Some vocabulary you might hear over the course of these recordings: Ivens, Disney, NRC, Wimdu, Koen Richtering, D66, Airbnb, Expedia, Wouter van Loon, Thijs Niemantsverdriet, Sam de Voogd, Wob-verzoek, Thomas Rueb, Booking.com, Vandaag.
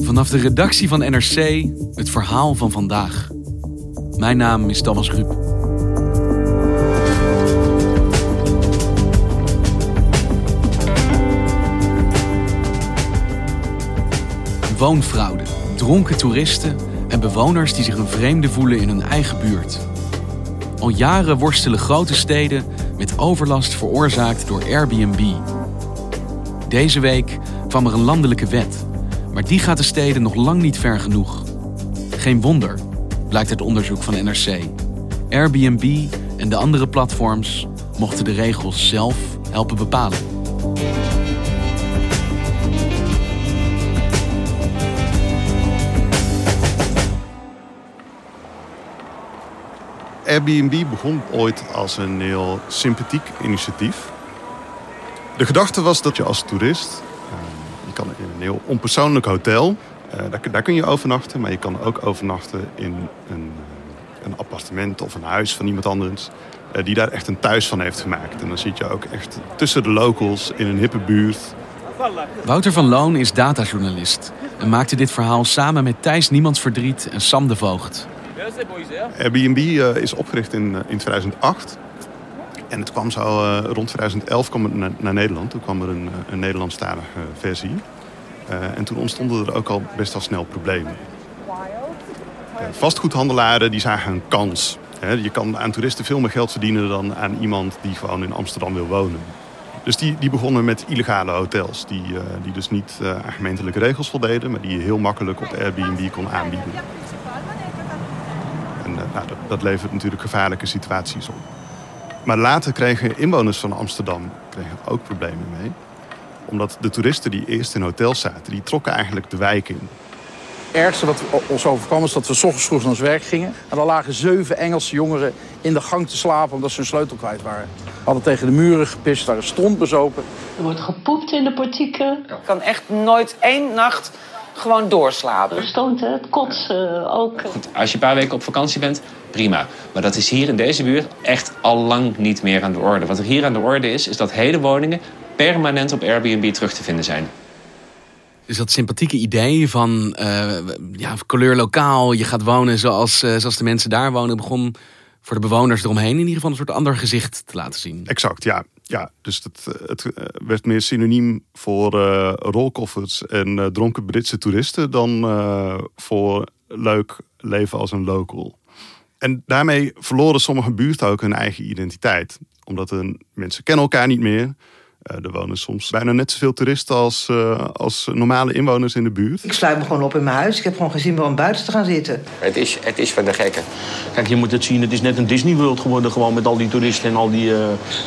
Vanaf de redactie van NRC, het verhaal van vandaag. Mijn naam is Thomas Rueb. Woonfraude, dronken toeristen en bewoners die zich een vreemde voelen in hun eigen buurt. Al jaren worstelen grote steden met overlast veroorzaakt door Airbnb. Deze week kwam er een landelijke wet, maar die gaat de steden nog lang niet ver genoeg. Geen wonder, blijkt uit onderzoek van NRC. Airbnb en de andere platforms mochten de regels zelf helpen bepalen. Airbnb begon ooit als een heel sympathiek initiatief. De gedachte was dat je als toerist, je kan in een heel onpersoonlijk hotel, daar kun je overnachten, maar je kan ook overnachten in een appartement of een huis van iemand anders, die daar echt een thuis van heeft gemaakt. En dan zit je ook echt tussen de locals in een hippe buurt. Wouter van Loon is datajournalist en maakte dit verhaal samen met Thijs Niemantsverdriet en Sam de Voogd. Airbnb is opgericht in 2008. En het kwam zo rond 2011 kwam het naar Nederland. Toen kwam er een Nederlandstalige versie. En toen ontstonden er ook al best wel snel problemen. Vastgoedhandelaren die zagen een kans. Je kan aan toeristen veel meer geld verdienen dan aan iemand die gewoon in Amsterdam wil wonen. Dus die begonnen met illegale hotels. Die dus niet aan gemeentelijke regels voldeden, maar die je heel makkelijk op Airbnb kon aanbieden. Dat levert natuurlijk gevaarlijke situaties op. Maar later kregen inwoners van Amsterdam ook problemen mee. Omdat de toeristen die eerst in hotels zaten, die trokken eigenlijk de wijk in. Het ergste wat ons overkwam is dat we 's ochtends vroeg naar ons werk gingen. En dan lagen 7 Engelse jongeren in de gang te slapen omdat ze hun sleutel kwijt waren. Hadden tegen de muren gepist, daar is stront bezopen. Er wordt gepoept in de portieken. Ik kan echt nooit één nacht gewoon doorslapen. Stond het, kotsen ook. Goed, als je een paar weken op vakantie bent, prima. Maar dat is hier in deze buurt echt al lang niet meer aan de orde. Wat er hier aan de orde is dat hele woningen permanent op Airbnb terug te vinden zijn. Dus dat sympathieke idee van kleur lokaal, je gaat wonen zoals de mensen daar wonen, begon voor de bewoners eromheen in ieder geval een soort ander gezicht te laten zien. Exact, ja. Ja, dus het werd meer synoniem voor rolkoffers en dronken Britse toeristen dan voor leuk leven als een local. En daarmee verloren sommige buurten ook hun eigen identiteit. Omdat mensen kennen elkaar niet meer. Er wonen soms bijna net zoveel toeristen als normale inwoners in de buurt. Ik sluit me gewoon op in mijn huis. Ik heb gewoon geen zin meer om buiten te gaan zitten. Het is van de gekken. Kijk, je moet het zien. Het is net een Disney World geworden. Gewoon met al die toeristen en al die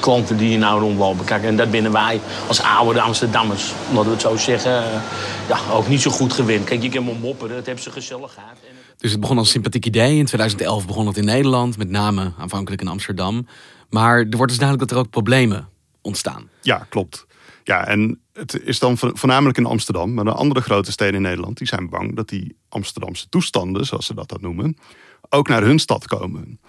klanten die hier nou rondlopen. Kijk, en dat binnen wij als oude Amsterdammers. Omdat we het zo zeggen, ook niet zo goed gewend. Kijk, je kan maar mopperen. Het hebben ze gezellig gehad. Dus het begon als sympathiek idee. In 2011 begon het in Nederland. Met name aanvankelijk in Amsterdam. Maar er wordt dus duidelijk dat er ook problemen ontstaan. Ja, klopt. Ja, en het is dan voornamelijk in Amsterdam, maar de andere grote steden in Nederland, die zijn bang dat die Amsterdamse toestanden, zoals ze dat noemen, ook naar hun stad komen.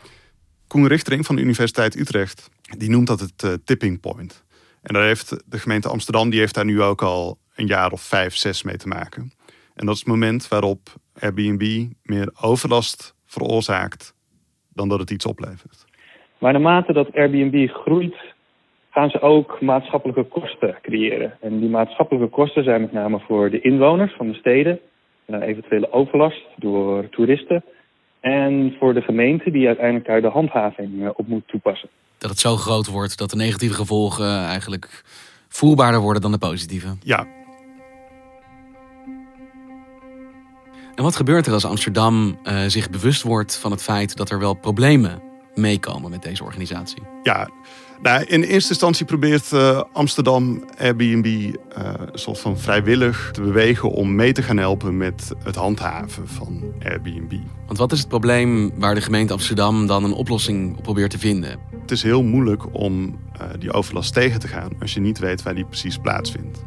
Koen Richtering van de Universiteit Utrecht, die noemt dat het tipping point. En daar heeft de gemeente Amsterdam, die heeft daar nu ook al een jaar of 5, 6 mee te maken. En dat is het moment waarop Airbnb meer overlast veroorzaakt dan dat het iets oplevert. Maar naarmate dat Airbnb groeit, gaan ze ook maatschappelijke kosten creëren. En die maatschappelijke kosten zijn met name voor de inwoners van de steden, eventuele overlast door toeristen, en voor de gemeente die uiteindelijk daar de handhaving op moet toepassen. Dat het zo groot wordt dat de negatieve gevolgen eigenlijk voelbaarder worden dan de positieve. Ja. En wat gebeurt er als Amsterdam zich bewust wordt van het feit dat er wel problemen meekomen met deze organisatie? Ja, nou, in eerste instantie probeert Amsterdam Airbnb soort van vrijwillig te bewegen om mee te gaan helpen met het handhaven van Airbnb. Want wat is het probleem waar de gemeente Amsterdam dan een oplossing op probeert te vinden? Het is heel moeilijk om die overlast tegen te gaan als je niet weet waar die precies plaatsvindt.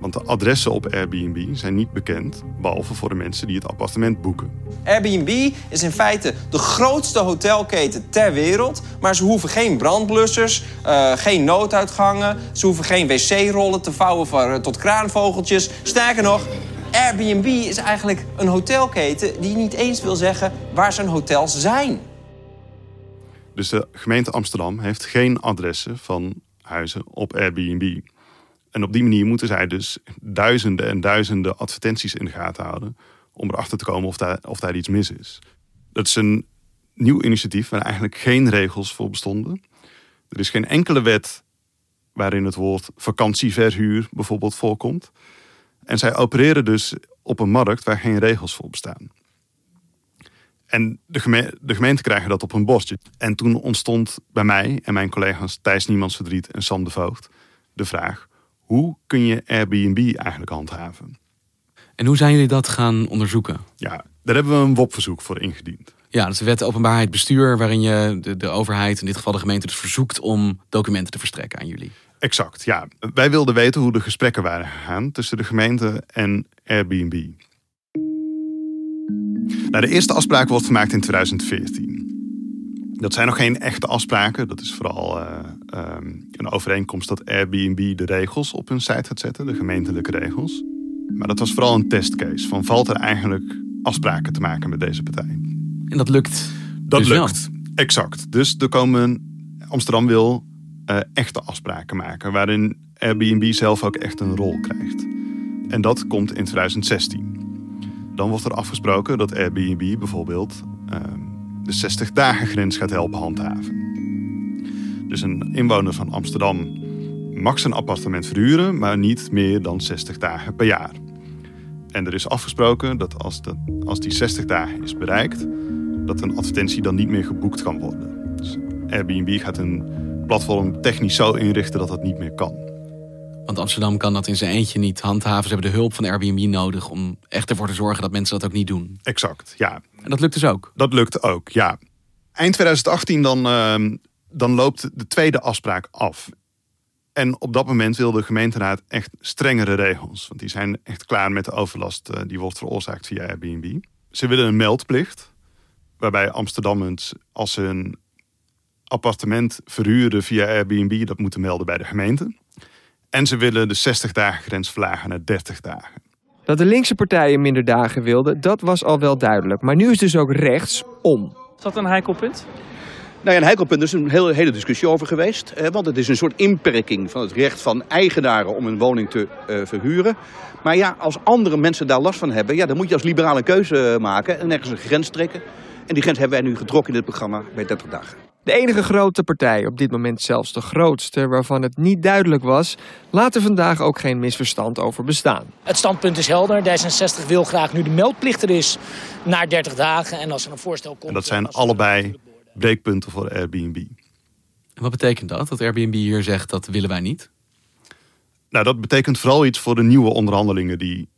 Want de adressen op Airbnb zijn niet bekend, behalve voor de mensen die het appartement boeken. Airbnb is in feite de grootste hotelketen ter wereld, maar ze hoeven geen brandblussers, geen nooduitgangen, ze hoeven geen wc-rollen te vouwen tot kraanvogeltjes. Sterker nog, Airbnb is eigenlijk een hotelketen die niet eens wil zeggen waar zijn hotels zijn. Dus de gemeente Amsterdam heeft geen adressen van huizen op Airbnb. En op die manier moeten zij dus duizenden en duizenden advertenties in de gaten houden om erachter te komen of daar iets mis is. Dat is een nieuw initiatief waar eigenlijk geen regels voor bestonden. Er is geen enkele wet waarin het woord vakantieverhuur bijvoorbeeld voorkomt. En zij opereren dus op een markt waar geen regels voor bestaan. En de gemeente krijgen dat op hun bordje. En toen ontstond bij mij en mijn collega's Thijs Niemantsverdriet en Sam de Voogd de vraag: hoe kun je Airbnb eigenlijk handhaven? En hoe zijn jullie dat gaan onderzoeken? Ja, daar hebben we een Wob-verzoek voor ingediend. Ja, dat is de wet openbaarheid bestuur, waarin je de overheid, in dit geval de gemeente, dus verzoekt om documenten te verstrekken aan jullie. Exact, ja. Wij wilden weten hoe de gesprekken waren gegaan tussen de gemeente en Airbnb. Nou, de eerste afspraak wordt gemaakt in 2014. Dat zijn nog geen echte afspraken. Dat is vooral een overeenkomst dat Airbnb de regels op hun site gaat zetten. De gemeentelijke regels. Maar dat was vooral een testcase. Van valt er eigenlijk afspraken te maken met deze partij? En dat lukt. Dat dus lukt, wel. Exact. Dus Amsterdam wil echte afspraken maken. Waarin Airbnb zelf ook echt een rol krijgt. En dat komt in 2016. Dan wordt er afgesproken dat Airbnb bijvoorbeeld de 60-dagen-grens gaat helpen handhaven. Dus een inwoner van Amsterdam mag zijn appartement verhuren, maar niet meer dan 60 dagen per jaar. En er is afgesproken dat als die 60 dagen is bereikt, dat een advertentie dan niet meer geboekt kan worden. Dus Airbnb gaat hun platform technisch zo inrichten dat dat niet meer kan. Want Amsterdam kan dat in zijn eentje niet handhaven. Ze hebben de hulp van Airbnb nodig om echt ervoor te zorgen dat mensen dat ook niet doen. Exact, ja. En dat lukt dus ook? Dat lukt ook, ja. Eind 2018 dan loopt de tweede afspraak af. En op dat moment wil de gemeenteraad echt strengere regels. Want die zijn echt klaar met de overlast die wordt veroorzaakt via Airbnb. Ze willen een meldplicht. Waarbij Amsterdammers, als ze een appartement verhuren via Airbnb, dat moeten melden bij de gemeente. En ze willen de 60-dagen-grens verlagen naar 30 dagen. Dat de linkse partijen minder dagen wilden, dat was al wel duidelijk. Maar nu is dus ook rechts om. Is dat een heikel punt? Nou ja, een heikel punt is een hele discussie over geweest. Want het is een soort inperking van het recht van eigenaren om een woning te verhuren. Maar ja, als andere mensen daar last van hebben, ja, dan moet je als liberaal een keuze maken en ergens een grens trekken. En die grens hebben wij nu getrokken in dit programma bij 30 dagen. De enige grote partij, op dit moment zelfs de grootste, waarvan het niet duidelijk was, laat er vandaag ook geen misverstand over bestaan. Het standpunt is helder. D66 wil graag nu de meldplicht er is naar 30 dagen. En als er een voorstel komt. En dat zijn allebei breekpunten voor Airbnb. En wat betekent dat? Dat Airbnb hier zegt dat willen wij niet? Nou, dat betekent vooral iets voor de nieuwe onderhandelingen die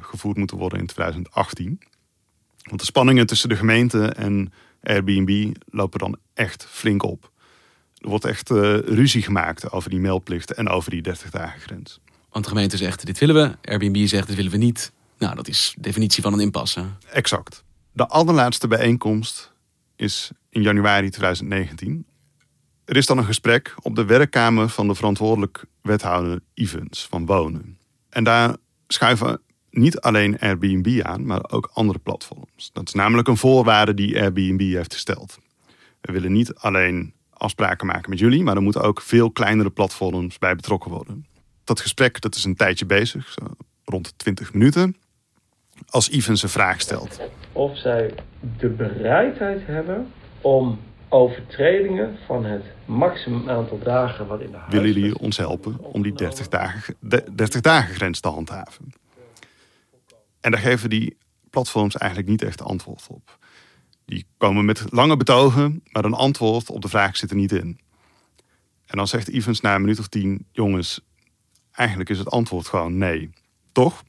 gevoerd moeten worden in 2018. Want de spanningen tussen de gemeente en Airbnb lopen dan echt flink op. Er wordt echt ruzie gemaakt over die meldplicht en over die 30-dagen-grens. Want de gemeente zegt, dit willen we. Airbnb zegt, dit willen we niet. Nou, dat is de definitie van een impasse. Exact. De allerlaatste bijeenkomst is in januari 2019. Er is dan een gesprek op de werkkamer van de verantwoordelijk wethouder Ivens van Wonen. En daar schuiven niet alleen Airbnb aan, maar ook andere platforms. Dat is namelijk een voorwaarde die Airbnb heeft gesteld. We willen niet alleen afspraken maken met jullie, maar er moeten ook veel kleinere platforms bij betrokken worden. Dat gesprek, dat is een tijdje bezig, zo rond de 20 minuten. Als Ivens een vraag stelt. Of zij de bereidheid hebben om overtredingen van het maximum aantal dagen wat in de huis. Willen jullie ons helpen om die 30-dagen-grens te handhaven? En daar geven die platforms eigenlijk niet echt antwoord op. Die komen met lange betogen, maar een antwoord op de vraag zit er niet in. En dan zegt Ivens na een minuut of 10... jongens, eigenlijk is het antwoord gewoon nee. Toch?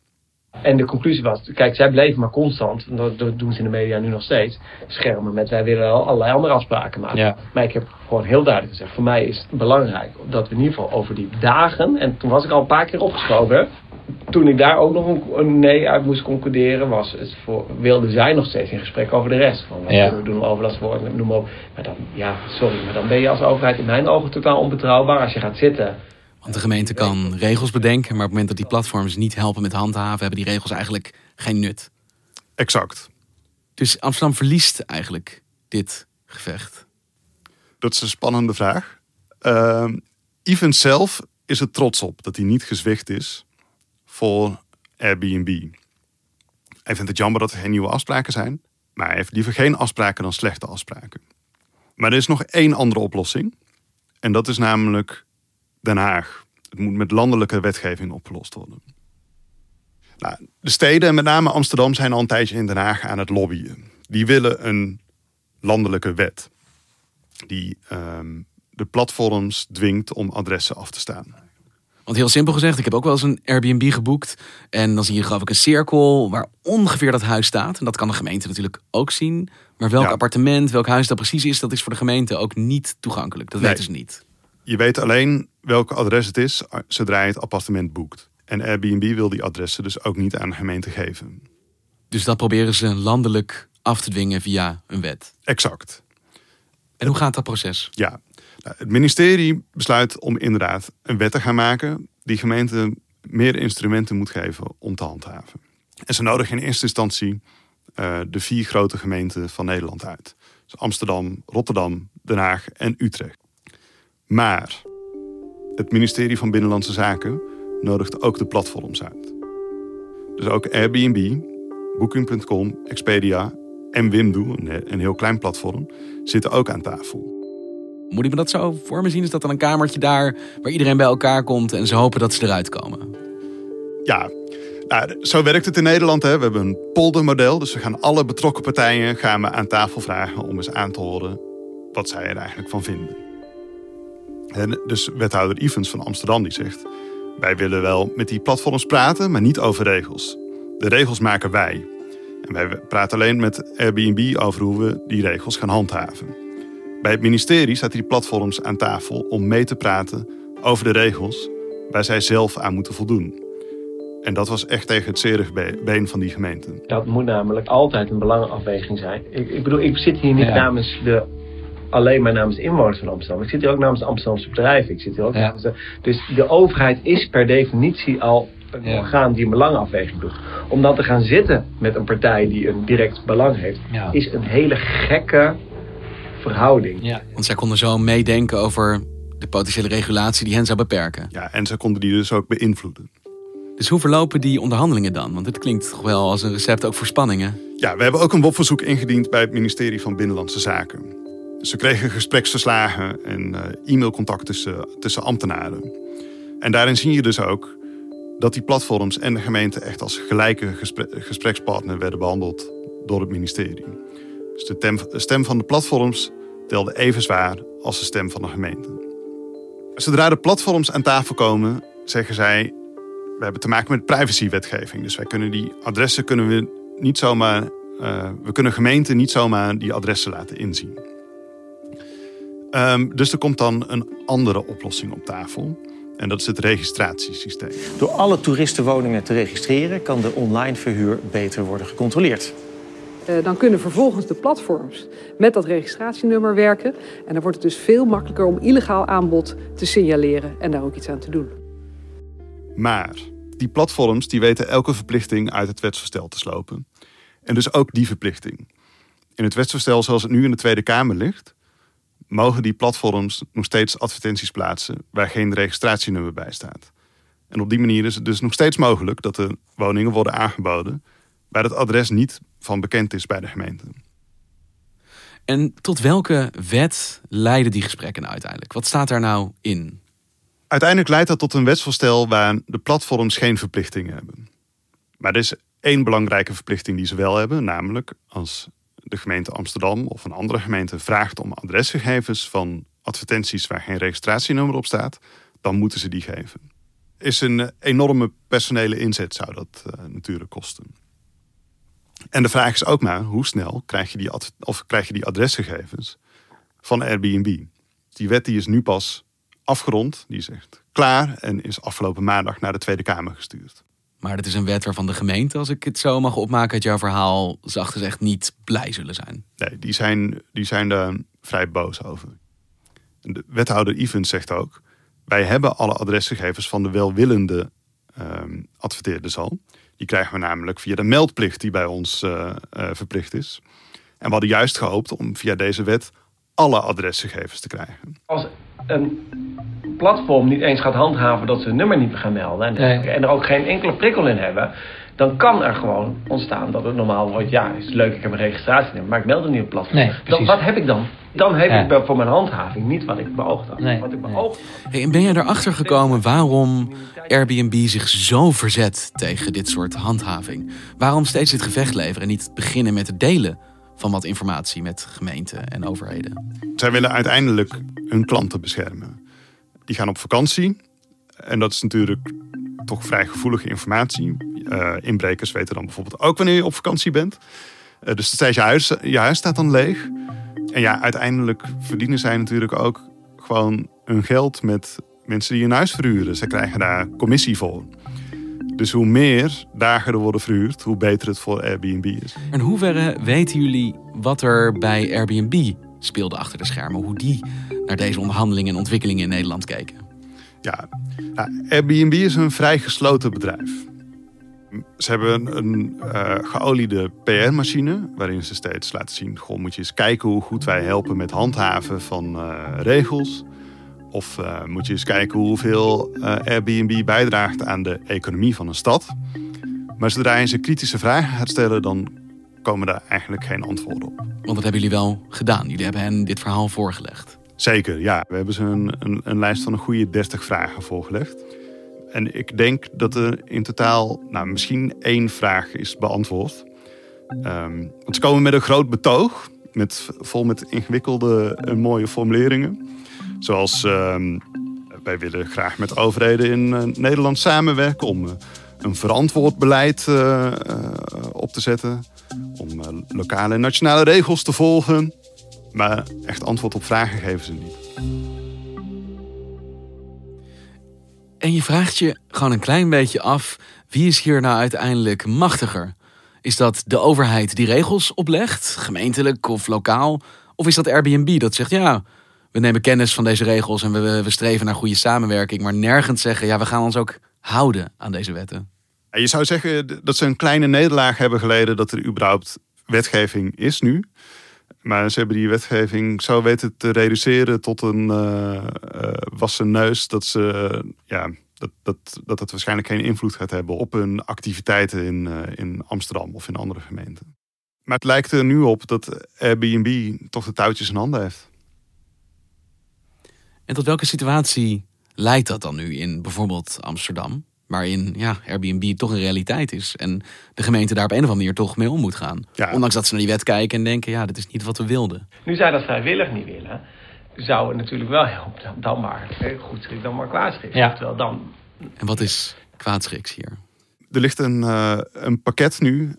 En de conclusie was, kijk, zij bleven maar constant, dat doen ze in de media nu nog steeds, schermen met wij willen allerlei andere afspraken maken. Ja. Maar ik heb gewoon heel duidelijk gezegd, voor mij is het belangrijk dat we in ieder geval over die dagen, en toen was ik al een paar keer opgeschoven, toen ik daar ook nog een nee uit moest concluderen, wilde zij nog steeds in gesprek over de rest. Van wat kunnen we doen over dat soort, noem maar op. Maar dan, maar dan ben je als overheid in mijn ogen totaal onbetrouwbaar als je gaat zitten. Want de gemeente kan regels bedenken, maar op het moment dat die platforms niet helpen met handhaven, hebben die regels eigenlijk geen nut. Exact. Dus Amsterdam verliest eigenlijk dit gevecht. Dat is een spannende vraag. Ivens zelf is er trots op dat hij niet gezwicht is voor Airbnb. Hij vindt het jammer dat er geen nieuwe afspraken zijn, maar hij heeft liever geen afspraken dan slechte afspraken. Maar er is nog één andere oplossing, en dat is namelijk Den Haag. Het moet met landelijke wetgeving opgelost worden. Nou, de steden, en met name Amsterdam, zijn al een tijdje in Den Haag aan het lobbyen. Die willen een landelijke wet die de platforms dwingt om adressen af te staan. Want heel simpel gezegd, ik heb ook wel eens een Airbnb geboekt. En dan zie je geloof ik een cirkel waar ongeveer dat huis staat. En dat kan de gemeente natuurlijk ook zien. Maar welk appartement, welk huis dat precies is, dat is voor de gemeente ook niet toegankelijk. Dat weten ze niet. Je weet alleen welk adres het is zodra je het appartement boekt. En Airbnb wil die adressen dus ook niet aan de gemeente geven. Dus dat proberen ze landelijk af te dwingen via een wet? Exact. En hoe gaat dat proces? Ja, het ministerie besluit om inderdaad een wet te gaan maken die gemeenten meer instrumenten moet geven om te handhaven. En ze nodigen in eerste instantie de 4 grote gemeenten van Nederland uit. Dus Amsterdam, Rotterdam, Den Haag en Utrecht. Maar het ministerie van Binnenlandse Zaken nodigt ook de platforms uit. Dus ook Airbnb, Booking.com, Expedia en Wimdu, een heel klein platform, zitten ook aan tafel. Moet ik me dat zo voor me zien? Is dat dan een kamertje daar waar iedereen bij elkaar komt en ze hopen dat ze eruit komen? Ja, zo werkt het in Nederland. Hè. We hebben een poldermodel, dus we gaan alle betrokken partijen aan tafel vragen om eens aan te horen wat zij er eigenlijk van vinden. En dus wethouder Ivens van Amsterdam die zegt, wij willen wel met die platforms praten, maar niet over regels. De regels maken wij. En wij praten alleen met Airbnb over hoe we die regels gaan handhaven. Bij het ministerie zaten die platforms aan tafel om mee te praten over de regels waar zij zelf aan moeten voldoen. En dat was echt tegen het zere been van die gemeente. Dat moet namelijk altijd een belangenafweging zijn. Ik zit hier niet namens alleen maar namens inwoners van Amsterdam. Ik zit hier ook namens de Amsterdamse bedrijven. Ik zit hier ook namens dus de overheid is per definitie al een orgaan die een belangenafweging doet. Om dan te gaan zitten met een partij die een direct belang heeft, is een hele gekke verhouding. Ja. Want zij konden zo meedenken over de potentiële regulatie die hen zou beperken. Ja, en zij konden die dus ook beïnvloeden. Dus hoe verlopen die onderhandelingen dan? Want dit klinkt toch wel als een recept ook voor spanningen. Ja, we hebben ook een Wob-verzoek ingediend bij het ministerie van Binnenlandse Zaken. Ze kregen gespreksverslagen en e-mailcontact tussen ambtenaren. En daarin zie je dus ook dat die platforms en de gemeente echt als gelijke gesprekspartner werden behandeld door het ministerie. Dus de stem van de platforms telde even zwaar als de stem van de gemeente. Zodra de platforms aan tafel komen, zeggen zij, we hebben te maken met privacywetgeving. Dus wij kunnen die adressen we kunnen gemeenten niet zomaar die adressen laten inzien. Dus er komt dan een andere oplossing op tafel. En dat is het registratiesysteem. Door alle toeristenwoningen te registreren kan de online verhuur beter worden gecontroleerd. Dan kunnen vervolgens de platforms met dat registratienummer werken. En dan wordt het dus veel makkelijker om illegaal aanbod te signaleren en daar ook iets aan te doen. Maar die platforms die weten elke verplichting uit het wetsvoorstel te slopen. En dus ook die verplichting. In het wetsvoorstel zoals het nu in de Tweede Kamer ligt, mogen die platforms nog steeds advertenties plaatsen waar geen registratienummer bij staat. En op die manier is het dus nog steeds mogelijk dat er woningen worden aangeboden waar het adres niet van bekend is bij de gemeente. En tot welke wet leiden die gesprekken uiteindelijk? Wat staat daar nou in? Uiteindelijk leidt dat tot een wetsvoorstel waar de platforms geen verplichtingen hebben. Maar er is één belangrijke verplichting die ze wel hebben, namelijk als de gemeente Amsterdam of een andere gemeente vraagt om adresgegevens van advertenties waar geen registratienummer op staat, dan moeten ze die geven. Is een enorme personele inzet, zou dat natuurlijk kosten. En de vraag is ook maar, hoe snel krijg je die adresgegevens van Airbnb? Die wet die is nu pas afgerond, die is echt klaar en is afgelopen maandag naar de Tweede Kamer gestuurd. Maar dat is een wet waarvan de gemeente, als ik het zo mag opmaken uit jouw verhaal, zacht gezegd niet blij zullen zijn. Nee, die zijn daar vrij boos over. De wethouder Ivens zegt ook, wij hebben alle adresgegevens van de welwillende adverteerders al. Die krijgen we namelijk via de meldplicht die bij ons verplicht is. En we hadden juist gehoopt om via deze wet alle adresgegevens te krijgen. Als een platform niet eens gaat handhaven dat ze hun nummer niet gaan melden en er ook geen enkele prikkel in hebben, dan kan er gewoon ontstaan dat het normaal wordt, ja, is leuk, ik heb een registratienummer, maar ik meld het niet op het platform. Nee, dan, wat heb ik dan? Dan heb ik voor mijn handhaving niet wat ik beoogd had. Nee, Hey, en ben jij erachter gekomen waarom Airbnb zich zo verzet tegen dit soort handhaving? Waarom steeds dit gevecht leveren en niet beginnen met het delen van wat informatie met gemeenten en overheden? Zij willen uiteindelijk hun klanten beschermen. Die gaan op vakantie. En dat is natuurlijk toch vrij gevoelige informatie. Inbrekers weten dan bijvoorbeeld ook wanneer je op vakantie bent. Dus steeds je huis staat dan leeg. En ja, uiteindelijk verdienen zij natuurlijk ook gewoon hun geld met mensen die hun huis verhuren. Zij krijgen daar commissie voor. Dus hoe meer dagen er worden verhuurd, hoe beter het voor Airbnb is. En hoeverre weten jullie wat er bij Airbnb speelde achter de schermen? Hoe die naar deze onderhandelingen en ontwikkelingen in Nederland keken? Ja, Airbnb is een vrij gesloten bedrijf. Ze hebben een geoliede PR-machine, waarin ze steeds laten zien, goh, moet je eens kijken hoe goed wij helpen met handhaven van regels. Of moet je eens kijken hoeveel Airbnb bijdraagt aan de economie van een stad. Maar zodra je ze kritische vragen gaat stellen, dan komen daar eigenlijk geen antwoorden op. Want dat hebben jullie wel gedaan. Jullie hebben hen dit verhaal voorgelegd. Zeker, ja. We hebben ze een lijst van een goede 30 vragen voorgelegd. En ik denk dat er in totaal misschien 1 vraag is beantwoord. Want ze komen met een groot betoog, vol met ingewikkelde en mooie formuleringen. Zoals, wij willen graag met overheden in Nederland samenwerken om een verantwoord beleid op te zetten. Om lokale en nationale regels te volgen. Maar echt antwoord op vragen geven ze niet. En je vraagt je gewoon een klein beetje af, wie is hier nou uiteindelijk machtiger? Is dat de overheid die regels oplegt, gemeentelijk of lokaal? Of is dat Airbnb dat zegt, ja, we nemen kennis van deze regels en we streven naar goede samenwerking, maar nergens zeggen, ja, we gaan ons ook houden aan deze wetten? Je zou zeggen dat ze een kleine nederlaag hebben geleden dat er überhaupt wetgeving is nu. Maar ze hebben die wetgeving zo weten te reduceren tot een wassen neus. Dat dat waarschijnlijk geen invloed gaat hebben op hun activiteiten in Amsterdam of in andere gemeenten. Maar het lijkt er nu op dat Airbnb toch de touwtjes in handen heeft. En tot welke situatie leidt dat dan nu in bijvoorbeeld Amsterdam? Waarin Airbnb toch een realiteit is. En de gemeente daar op een of andere manier toch mee om moet gaan. Ja. Ondanks dat ze naar die wet kijken en denken, ja, dit is niet wat we wilden. Nu zij dat vrijwillig niet willen, zou het natuurlijk wel dan maar kwaadschriks. Ja. Terwijl dan... En wat is kwaadschriks hier? Er ligt een pakket nu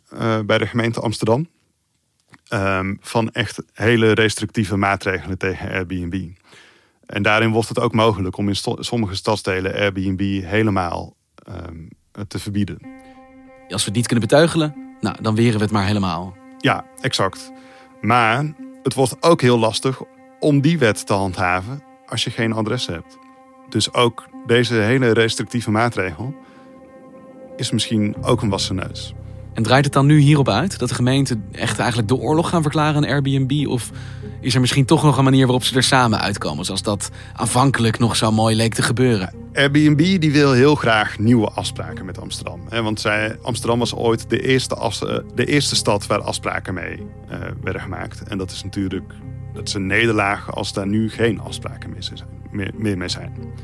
bij de gemeente Amsterdam. Van echt hele restrictieve maatregelen tegen Airbnb. En daarin wordt het ook mogelijk om in sommige stadsdelen Airbnb helemaal te verbieden. Als we het niet kunnen beteugelen, dan weren we het maar helemaal. Ja, exact. Maar het wordt ook heel lastig om die wet te handhaven als je geen adres hebt. Dus ook deze hele restrictieve maatregel is misschien ook een wassen neus. En draait het dan nu hierop uit dat de gemeenten echt eigenlijk de oorlog gaan verklaren aan Airbnb? Of is er misschien toch nog een manier waarop ze er samen uitkomen, zoals dat aanvankelijk nog zo mooi leek te gebeuren? Airbnb die wil heel graag nieuwe afspraken met Amsterdam. Want Amsterdam was ooit de eerste stad waar afspraken mee werden gemaakt. En dat is natuurlijk een nederlaag als daar nu geen afspraken meer mee zijn.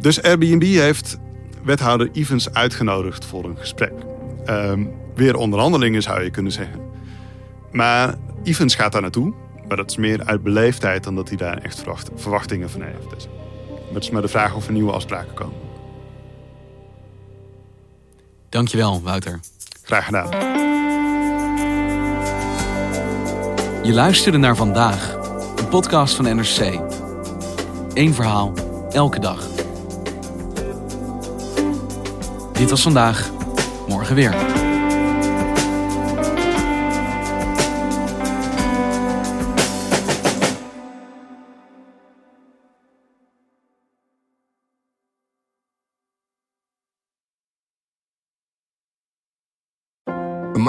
Dus Airbnb heeft wethouder Ivens uitgenodigd voor een gesprek. Weer onderhandelingen zou je kunnen zeggen. Maar Ivens gaat daar naartoe. Maar dat is meer uit beleefdheid dan dat hij daar echt verwachtingen van heeft. Het is maar de vraag of er nieuwe afspraken komen. Dankjewel, Wouter. Graag gedaan. Je luisterde naar Vandaag, een podcast van NRC. Eén verhaal, elke dag. Dit was Vandaag, morgen weer. Een